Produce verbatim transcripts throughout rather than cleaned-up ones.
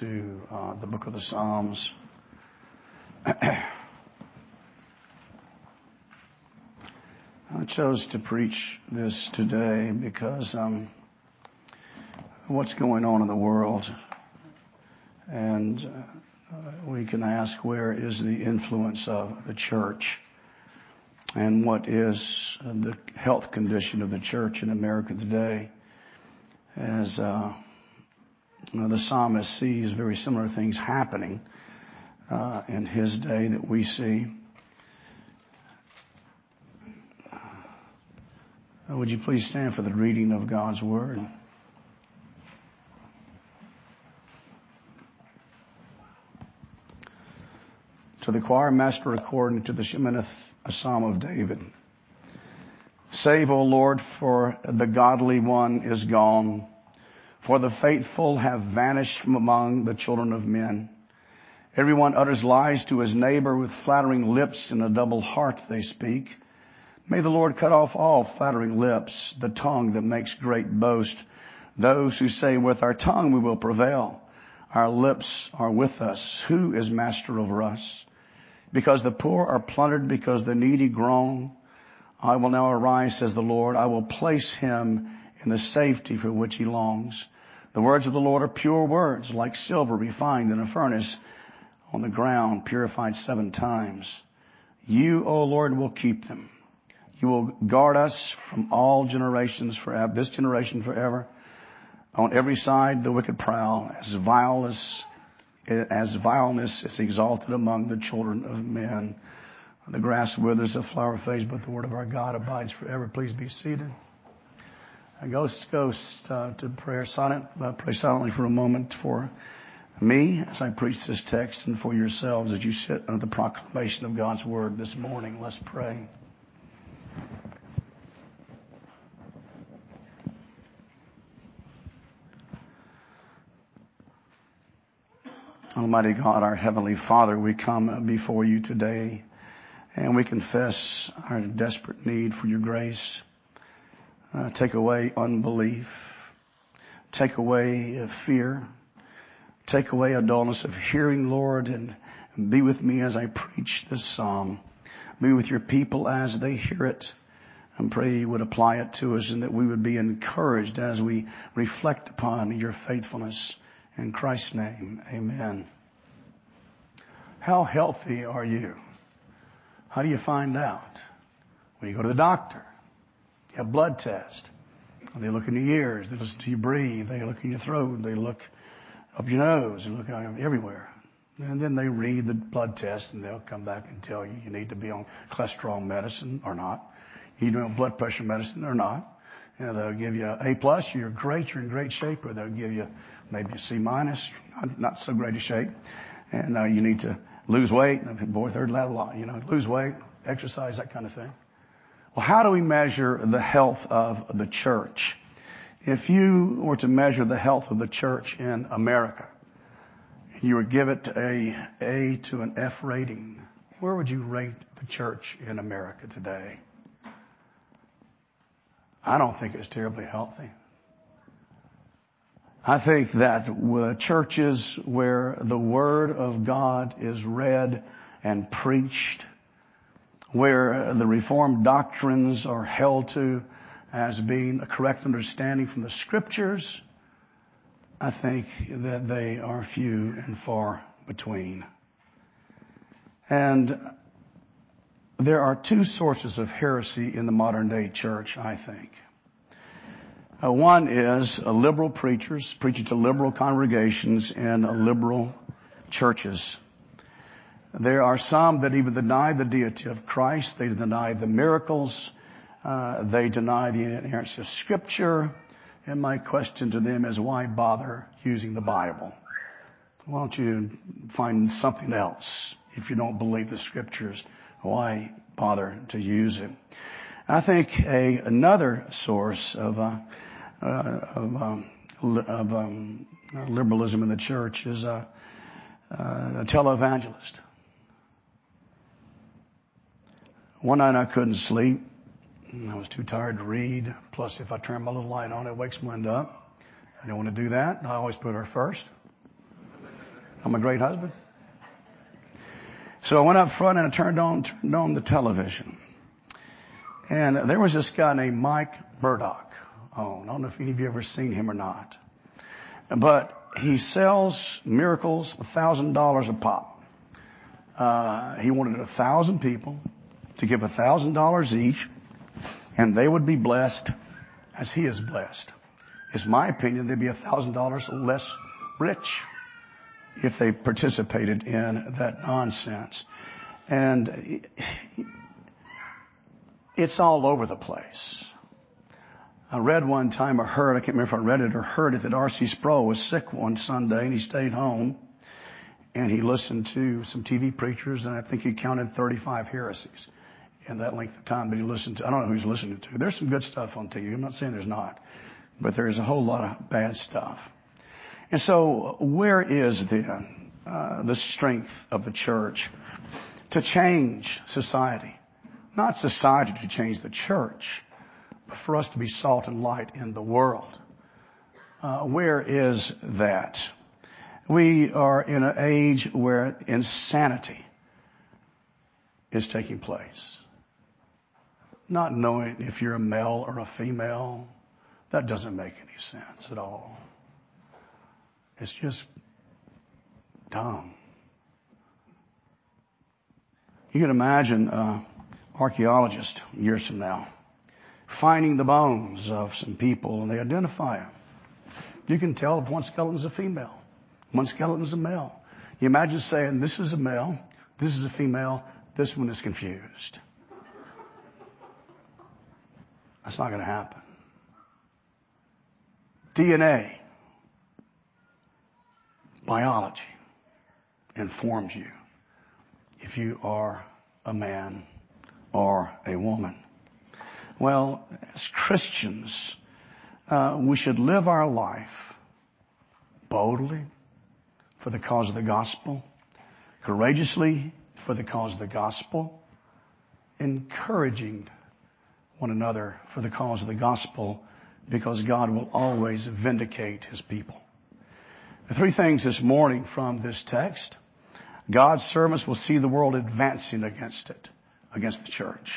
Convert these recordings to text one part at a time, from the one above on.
to uh, the book of the Psalms. I chose to preach this today because um, what's going on in the world, and uh, we can ask, where is the influence of the church, and what is the health condition of the church in America today? As uh, you know, the psalmist sees very similar things happening uh, in his day that we see. Would you please stand for the reading of God's Word? To the choir master according to the Sheminith, a psalm of David. Save, O Lord, for the godly one is gone, for the faithful have vanished from among the children of men. Everyone utters lies to his neighbor with flattering lips, and a double heart they speak. May the Lord cut off all flattering lips, the tongue that makes great boast. Those who say, with our tongue we will prevail. Our lips are with us. Who is master over us? Because the poor are plundered, because the needy groan. I will now arise, says the Lord. I will place him in the safety for which he longs. The words of the Lord are pure words, like silver refined in a furnace, on the ground, purified seven times. You, O Lord, will keep them. You will guard us from all generations forever, this generation forever. On every side, the wicked prowl, as vile as, as vileness is exalted among the children of men. The grass withers, the flower fades, but the word of our God abides forever. Please be seated. And go, go uh, to prayer silent, uh, pray silently for a moment for me as I preach this text, and for yourselves as you sit under the proclamation of God's word this morning. Let's pray. Almighty God, our Heavenly Father, we come before you today, and we confess our desperate need for your grace. Uh, take away unbelief. Take away uh, fear. Take away a dullness of hearing, Lord, and, and be with me as I preach this psalm. Be with your people as they hear it, and pray you would apply it to us, and that we would be encouraged as we reflect upon your faithfulness. In Christ's name, amen. How healthy are you? How do you find out? Well, you go to the doctor. You have blood tests. They look in your ears. They listen to you breathe. They look in your throat. They look up your nose. They look everywhere. And then they read the blood test, and they'll come back and tell you you need to be on cholesterol medicine or not. You need to be on blood pressure medicine or not. You know, they'll give you an A plus, you're great, you're in great shape, or they'll give you maybe a C minus, not, not so great a shape. And uh, you need to lose weight, and boy, third level law, you know, lose weight, exercise, that kind of thing. Well, how do we measure the health of the church? If you were to measure the health of the church in America, you would give it a A to an F rating. Where would you rate the church in America today? I don't think it's terribly healthy. I think that the churches where the Word of God is read and preached, where the Reformed doctrines are held to as being a correct understanding from the Scriptures, I think that they are few and far between. And there are two sources of heresy in the modern day church, I think. Uh, one is uh, liberal preachers preaching to liberal congregations and uh, liberal churches. There are some that even deny the deity of Christ. They deny the miracles. Uh, they deny the inerrancy of Scripture. And my question to them is, why bother using the Bible? Why don't you find something else if you don't believe the Scriptures? Why bother to use it? I think a another source of uh, uh, of, um, li- of um, liberalism in the church is uh, uh, a televangelist. One night I couldn't sleep. I was too tired to read. Plus, if I turn my little light on, it wakes Melinda up. I don't want to do that. I always put her first. I'm a great husband. So I went up front and I turned on, turned on the television. And there was this guy named Mike Murdock on. I don't know if any of you ever seen him or not. But he sells miracles one thousand dollars a pop. Uh, he wanted one thousand people to give one thousand dollars each, and they would be blessed as he is blessed. It's my opinion they'd be one thousand dollars less rich if they participated in that nonsense. And it's all over the place. I read one time or heard, I can't remember if I read it or heard it, that R C Sproul was sick one Sunday and he stayed home and he listened to some T V preachers, and I think he counted thirty-five heresies in that length of time that he listened to. I don't know who he's listening to. There's some good stuff on T V. I'm not saying there's not, but there's a whole lot of bad stuff. And so where is the, uh, the strength of the church to change society? Not society to change the church, but for us to be salt and light in the world. Uh, where is that? We are in an age where insanity is taking place. Not knowing if you're a male or a female, that doesn't make any sense at all. It's just dumb. You can imagine an archaeologist years from now finding the bones of some people, and they identify them. You can tell if one skeleton's a female, one skeleton's a male. You imagine saying, this is a male, this is a female, this one is confused. That's not going to happen. D N A. Biology informs you if you are a man or a woman. Well, as Christians, uh, we should live our life boldly for the cause of the gospel, courageously for the cause of the gospel, encouraging one another for the cause of the gospel, because God will always vindicate His people. Three things this morning from this text. God's servants will see the world advancing against it, against the church.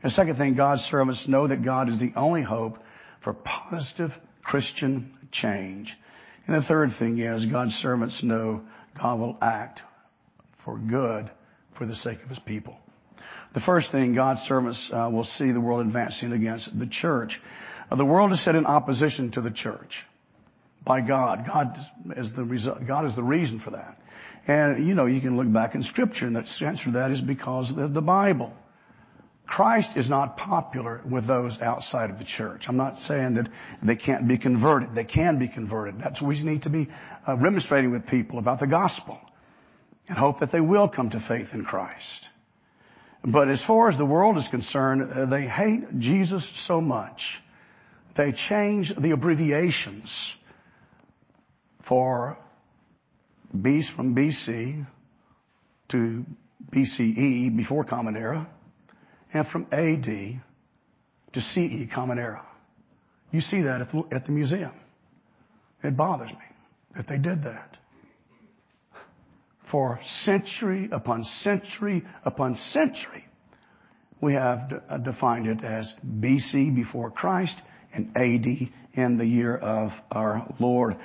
And the second thing, God's servants know that God is the only hope for positive Christian change. And the third thing is, God's servants know God will act for good for the sake of His people. The first thing, God's servants uh, will see the world advancing against the church. Uh, the world is set in opposition to the church. By God. God is the result. God is the reason for that. And, you know, you can look back in Scripture, and the answer to that is because of the Bible. Christ is not popular with those outside of the church. I'm not saying that they can't be converted. They can be converted. That's what we need to be uh, remonstrating with people about the gospel and hope that they will come to faith in Christ. But as far as the world is concerned, uh, they hate Jesus so much, they change the abbreviations for beast from B C to B C E, before Common Era, and from A D to C E, Common Era. You see that at the, at the museum. It bothers me that they did that. For century upon century upon century, we have d- uh, defined it as B C, before Christ, and A D, in the year of our Lord.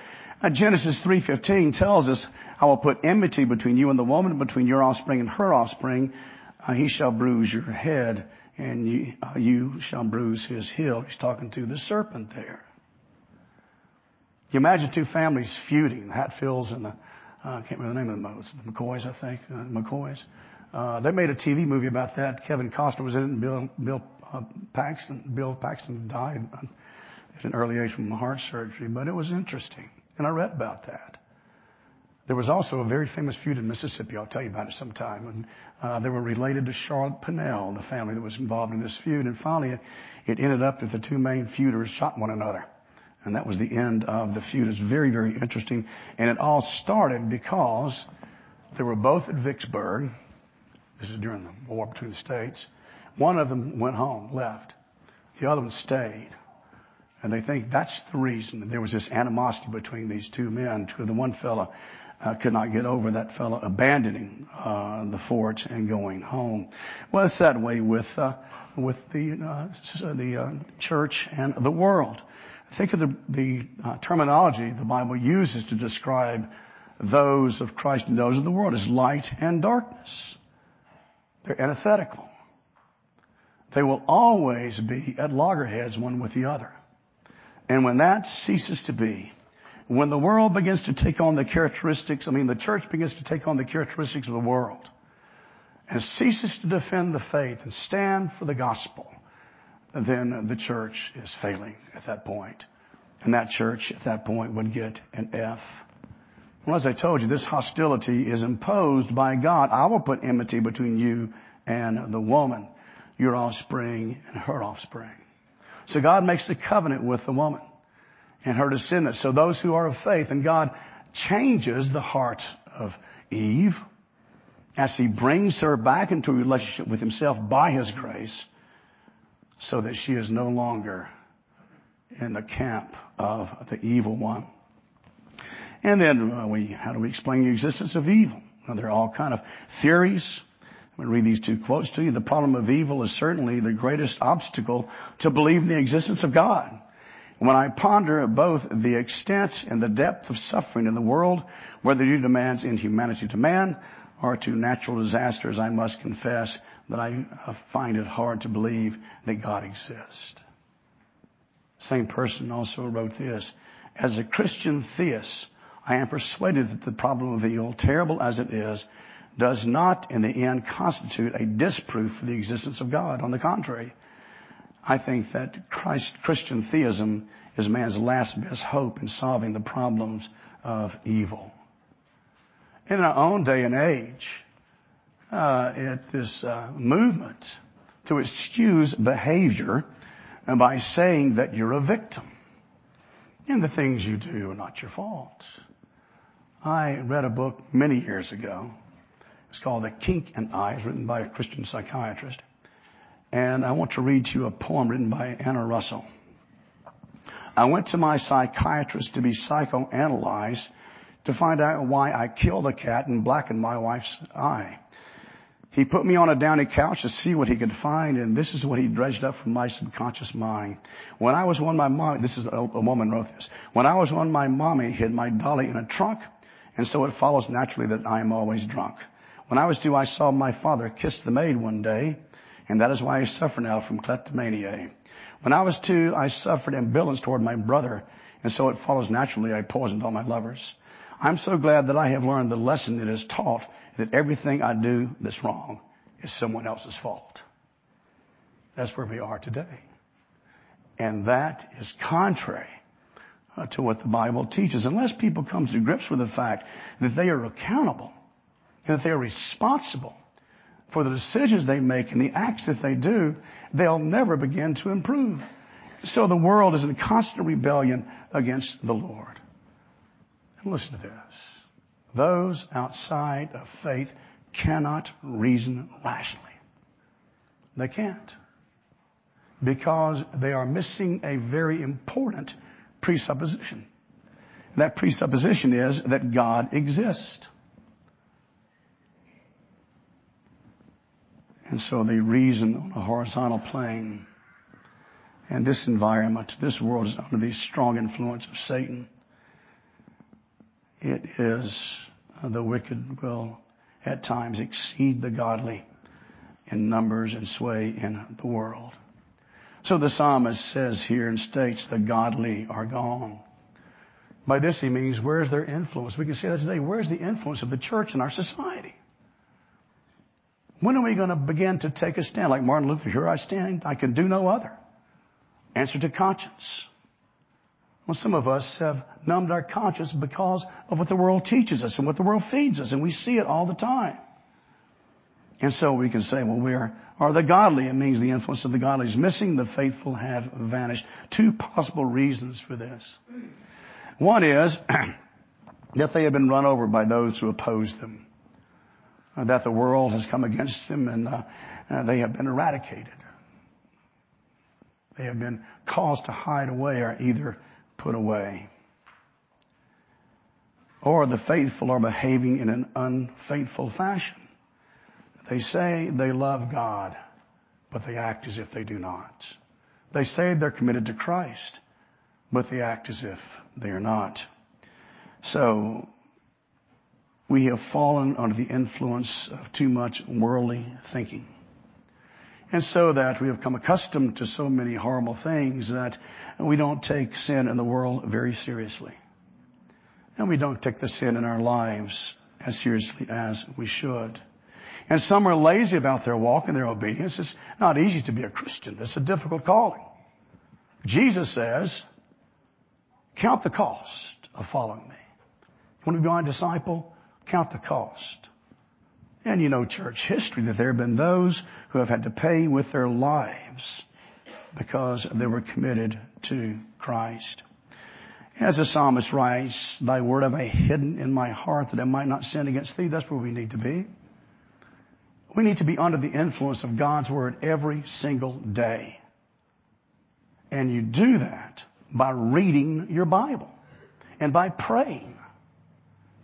Now, Genesis three fifteen tells us, I will put enmity between you and the woman, between your offspring and her offspring. Uh, he shall bruise your head, and you, uh, you shall bruise his heel. He's talking to the serpent there. You imagine two families feuding, the Hatfields and the, uh, I can't remember the name of them, it's the McCoys, I think, uh, McCoys. Uh, they made a T V movie about that. Kevin Costner was in it, and Bill, Bill Uh, Paxton, Bill Paxton died at an early age from heart surgery, but it was interesting, and I read about that. There was also a very famous feud in Mississippi. I'll tell you about it sometime. And uh, they were related to Charlotte Pinnell, the family that was involved in this feud, and finally it, it ended up that the two main feuders shot one another, and that was the end of the feud. It's very, very interesting, and it all started because they were both at Vicksburg. This is during the war between the states. One of them went home, left. The other one stayed. And they think that's the reason that there was this animosity between these two men. The one fellow uh, could not get over that fellow abandoning uh, the fort and going home. Well, it's that way with uh, with the uh, the uh, church and the world. Think of the, the uh, terminology the Bible uses to describe those of Christ and those of the world as light and darkness. They're antithetical. They will always be at loggerheads one with the other. And when that ceases to be, when the world begins to take on the characteristics, I mean the church begins to take on the characteristics of the world and ceases to defend the faith and stand for the gospel, then the church is failing at that point. And that church at that point would get an F. Well, as I told you, this hostility is imposed by God. I will put enmity between you and the woman, your offspring and her offspring. So God makes the covenant with the woman and her descendants. So those who are of faith, and God changes the heart of Eve as he brings her back into a relationship with himself by his grace, so that she is no longer in the camp of the evil one. And then uh, we, how do we explain the existence of evil? Well, there are all kind of theories. I'm going to read these two quotes to you. The problem of evil is certainly the greatest obstacle to believe in the existence of God. When I ponder both the extent and the depth of suffering in the world, whether due to man's inhumanity to man or to natural disasters, I must confess that I find it hard to believe that God exists. Same person also wrote this. As a Christian theist, I am persuaded that the problem of evil, terrible as it is, does not in the end constitute a disproof for the existence of God. On the contrary, I think that Christ, Christian theism is man's last best hope in solving the problems of evil. In our own day and age, uh, it, this uh, movement to excuse behavior by saying that you're a victim and the things you do are not your fault. I read a book many years ago. It's called The Kink and I. It's written by a Christian psychiatrist. And I want to read to you a poem written by Anna Russell. I went to my psychiatrist to be psychoanalyzed to find out why I killed a cat and blackened my wife's eye. He put me on a downy couch to see what he could find, and this is what he dredged up from my subconscious mind. When I was one, my mommy, this is a, a woman wrote this. When I was one, my mommy hid my dolly in a trunk, and so it follows naturally that I am always drunk. When I was two, I saw my father kiss the maid one day, and that is why I suffer now from kleptomania. When I was two, I suffered ambivalence toward my brother, and so it follows naturally I poisoned all my lovers. I'm so glad that I have learned the lesson it is taught, that everything I do that's wrong is someone else's fault. That's where we are today. And that is contrary uh, to what the Bible teaches. Unless people come to grips with the fact that they are accountable and that they are responsible for the decisions they make and the acts that they do, they'll never begin to improve. So the world is in constant rebellion against the Lord. And listen to this. Those outside of faith cannot reason rationally. They can't. Because they are missing a very important presupposition. That presupposition is that God exists. And so they reason on a horizontal plane. And this environment, this world is under the strong influence of Satan. It is uh, the wicked will at times exceed the godly in numbers and sway in the world. So the psalmist says here and states, the godly are gone. By this he means, where's their influence? We can say that today. Where's the influence of the church in our society? When are we going to begin to take a stand? Like Martin Luther, here I stand, I can do no other. Answer to conscience. Well, some of us have numbed our conscience because of what the world teaches us and what the world feeds us, and we see it all the time. And so we can say, well, we are, are the godly. It means the influence of the godly is missing. The faithful have vanished. Two possible reasons for this. One is that they have been run over by those who oppose them, that the world has come against them, and uh, uh, they have been eradicated. They have been caused to hide away or either put away. or the faithful are behaving in an unfaithful fashion. They say they love God, but they act as if they do not. They say they're committed to Christ, but they act as if they are not. So, we have fallen under the influence of too much worldly thinking. And so that we have come accustomed to so many horrible things that we don't take sin in the world very seriously. And we don't take the sin in our lives as seriously as we should. And some are lazy about their walk and their obedience. It's not easy to be a Christian. It's a difficult calling. Jesus says, count the cost of following me. You want to be my disciple? Count the cost. And you know church history that there have been those who have had to pay with their lives because they were committed to Christ. As the psalmist writes, thy word have I hidden in my heart that I might not sin against thee. That's where we need to be. We need to be under the influence of God's word every single day. And you do that by reading your Bible and by praying.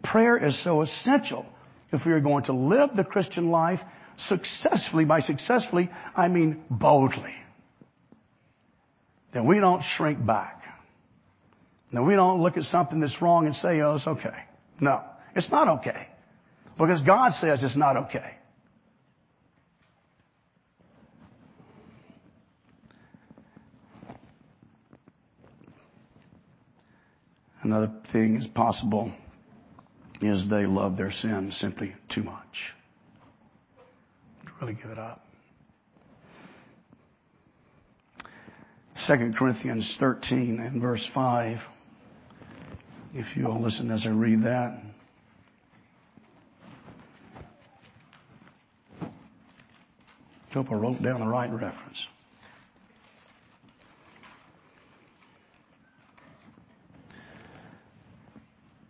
Prayer is so essential if we are going to live the Christian life successfully. By successfully, I mean boldly. That we don't shrink back. That we don't look at something that's wrong and say, oh, it's okay. No, it's not okay. Because God says it's not okay. Another thing is possible is they love their sin simply too much. Really give it up. Second Corinthians thirteen and verse five. If you all listen as I read that. I hope I wrote down the right reference.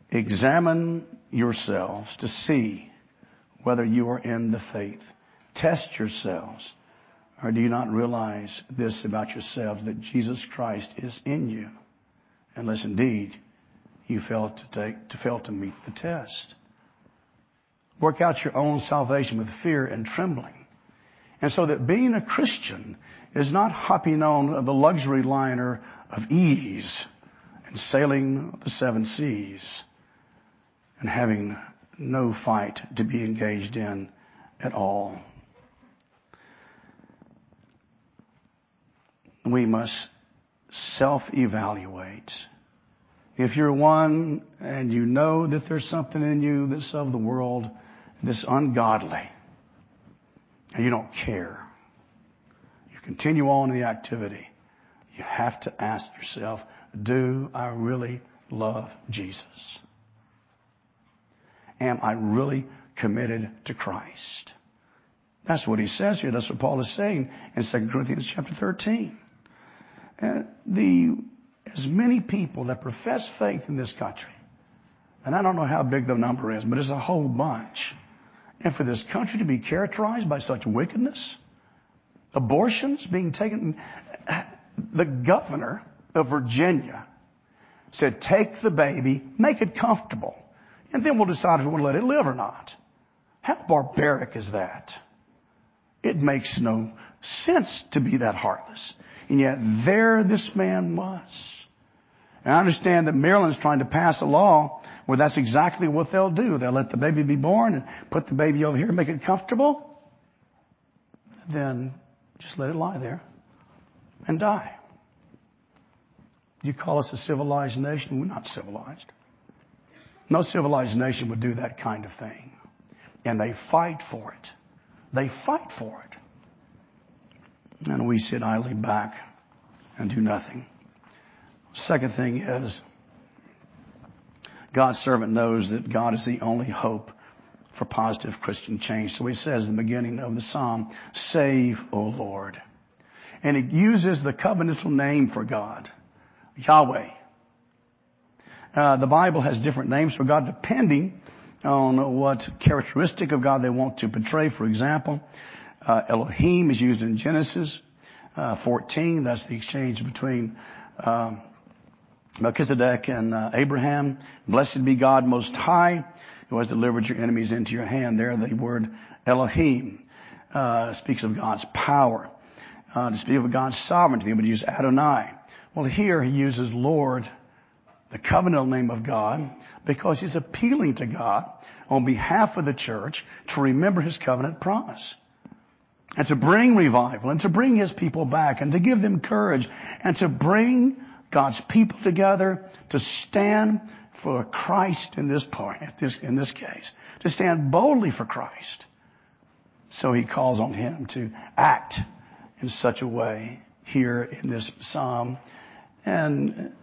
Examine yourselves to see whether you are in the faith. Test yourselves. Or do you not realize this about yourselves, that Jesus Christ is in you, unless indeed you fail to take, to fail to meet the test? Work out your own salvation with fear and trembling. And so that being a Christian is not hopping on the luxury liner of ease and sailing the seven seas, and having no fight to be engaged in at all. We must self-evaluate. If you're one and you know that there's something in you that's of the world, that's ungodly, and you don't care, you continue on in the activity, you have to ask yourself, do I really love Jesus? Am I really committed to Christ? That's what he says here. That's what Paul is saying in Second Corinthians chapter thirteen. And the, as many people that profess faith in this country, and I don't know how big the number is, but it's a whole bunch. And for this country to be characterized by such wickedness, abortions being taken, the governor of Virginia said, take the baby, make it comfortable, and then we'll decide if we want to let it live or not. How barbaric is that? It makes no sense to be that heartless. And yet there this man was. And I understand that Maryland's trying to pass a law where that's exactly what they'll do. They'll let the baby be born and put the baby over here and make it comfortable. Then just let it lie there and die. You call us a civilized nation? We're not civilized. No civilized nation would do that kind of thing. And they fight for it. They fight for it. And we sit idly back and do nothing. Second thing is, God's servant knows that God is the only hope for positive Christian change. So he says in the beginning of the psalm, save, O Lord. And it uses the covenantal name for God, Yahweh. Uh, the Bible has different names for God depending on what characteristic of God they want to portray. For example, uh, Elohim is used in Genesis uh, fourteen. That's the exchange between um, Melchizedek and uh, Abraham. Blessed be God Most High, who has delivered your enemies into your hand. There, the word Elohim uh, speaks of God's power. Uh, to speak of God's sovereignty, he would use Adonai. Well, here he uses Lord, the covenantal name of God, because he's appealing to God on behalf of the church to remember his covenant promise and to bring revival and to bring his people back and to give them courage and to bring God's people together to stand for Christ in this part, this, in this case, to stand boldly for Christ. So he calls on him to act in such a way here in this psalm. And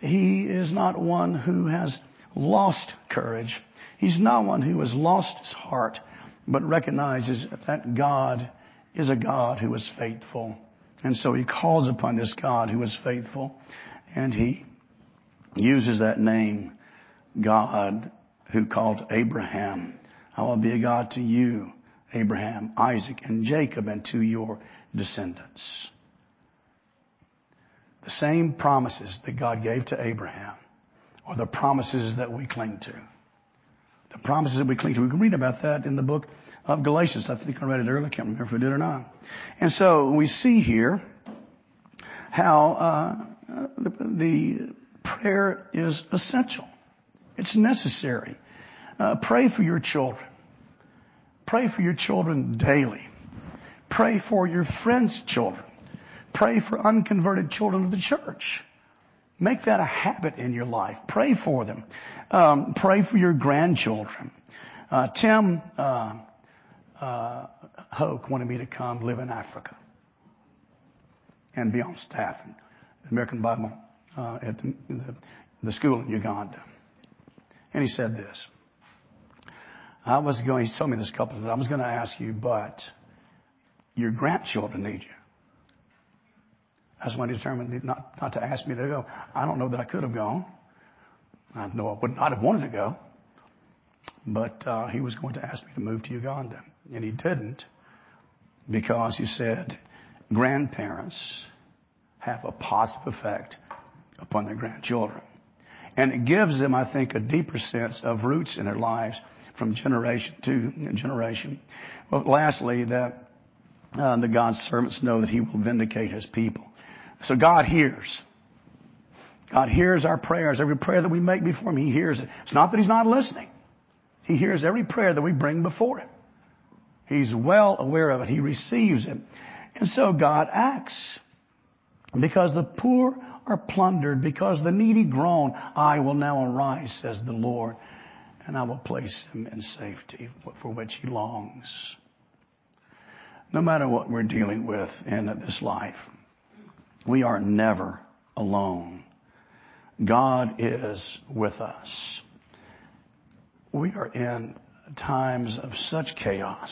he is not one who has lost courage. He's not one who has lost his heart, but recognizes that God is a God who is faithful. And so he calls upon this God who is faithful, and he uses that name, God, who called Abraham. I will be a God to you, Abraham, Isaac, and Jacob, and to your descendants. The same promises that God gave to Abraham are the promises that we cling to. The promises that we cling to. We can read about that in the book of Galatians. I think I read it earlier. I can't remember if we did or not. And so we see here how uh, the, the prayer is essential. It's necessary. Uh, pray for your children. Pray for your children daily. Pray for your friends' children. Pray for unconverted children of the church. Make that a habit in your life. Pray for them. Um, pray for your grandchildren. Uh, Tim uh, uh, Hoke wanted me to come live in Africa and be on staff in the American Bible uh, at the, the, the school in Uganda. And he said this. I was going, he told me this couple of times, I was going to ask you, but your grandchildren need you. That's when he determined not, not to ask me to go. I don't know that I could have gone. I know I would not have wanted to go. But uh, he was going to ask me to move to Uganda. And he didn't, because he said grandparents have a positive effect upon their grandchildren. And it gives them, I think, a deeper sense of roots in their lives from generation to generation. But lastly, that Uh, the God's servants know that he will vindicate his people. So God hears. God hears our prayers. Every prayer that we make before him, he hears it. It's not that he's not listening. He hears every prayer that we bring before him. He's well aware of it. He receives it. And so God acts. Because the poor are plundered, because the needy groan, I will now arise, says the Lord, and I will place him in safety for which he longs. No matter what we're dealing with in this life, we are never alone. God is with us. We are in times of such chaos.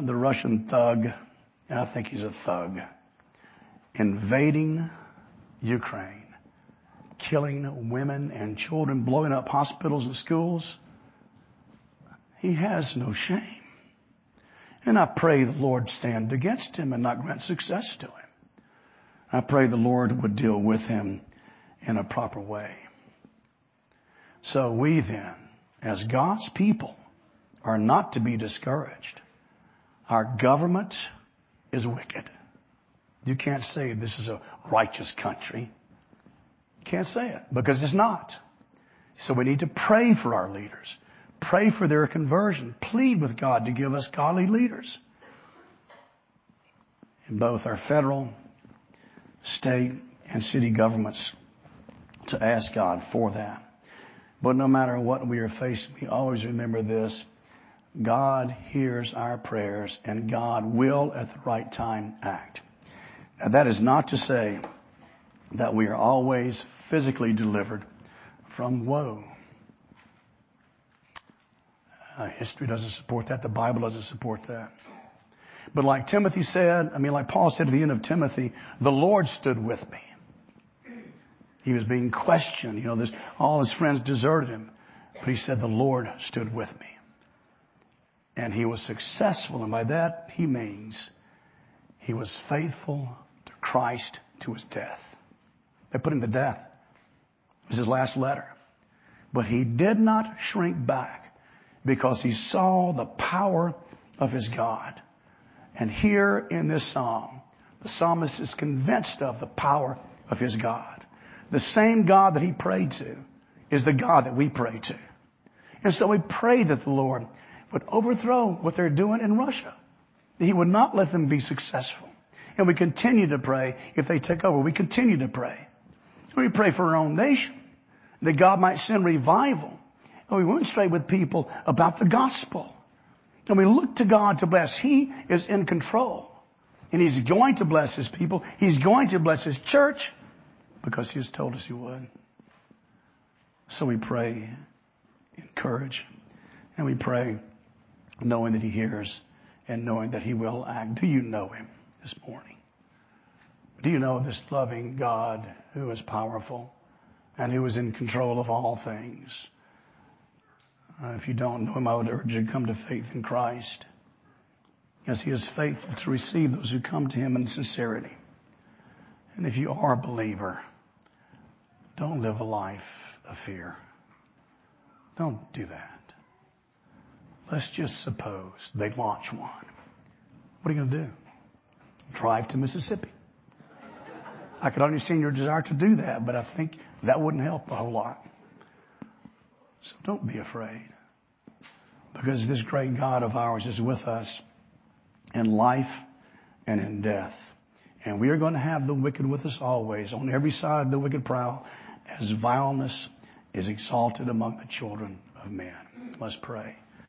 The Russian thug, and I think he's a thug, invading Ukraine, killing women and children, blowing up hospitals and schools. He has no shame. And I pray the Lord stand against him and not grant success to him. I pray the Lord would deal with him in a proper way. So we then, as God's people, are not to be discouraged. Our government is wicked. You can't say this is a righteous country. You can't say it, because it's not. So we need to pray for our leaders. Pray for their conversion. Plead with God to give us godly leaders in both our federal, state, and city governments, to ask God for that. But no matter what we are facing, we always remember this. God hears our prayers, and God will at the right time act. Now, that is not to say that we are always physically delivered from woe. Uh, history doesn't support that. The Bible doesn't support that. But like Timothy said, I mean, like Paul said at the end of Timothy, the Lord stood with me. He was being questioned. You know, this, all his friends deserted him. But he said, the Lord stood with me. And he was successful. And by that, he means he was faithful to Christ to his death. They put him to death. It was his last letter. But he did not shrink back because he saw the power of his God. And here in this psalm, the psalmist is convinced of the power of his God. The same God that he prayed to is the God that we pray to. And so we pray that the Lord would overthrow what they're doing in Russia. That he would not let them be successful. And we continue to pray if they take over. We continue to pray. We pray for our own nation, that God might send revival. And we demonstrate with people about the gospel. And we look to God to bless. He is in control. And He's going to bless His people. He's going to bless His church because He has told us He would. So we pray in courage. And we pray knowing that He hears and knowing that He will act. Do you know Him this morning? Do you know this loving God who is powerful and who is in control of all things? Uh, if you don't know Him, I would urge you to come to faith in Christ. Yes, He is faithful to receive those who come to Him in sincerity. And if you are a believer, don't live a life of fear. Don't do that. Let's just suppose they launch one. What are you going to do? Drive to Mississippi. I could understand your desire to do that, but I think that wouldn't help a whole lot. So don't be afraid, because this great God of ours is with us in life and in death. And we are going to have the wicked with us always. On every side of the wicked prowl, as vileness is exalted among the children of men. Let's pray.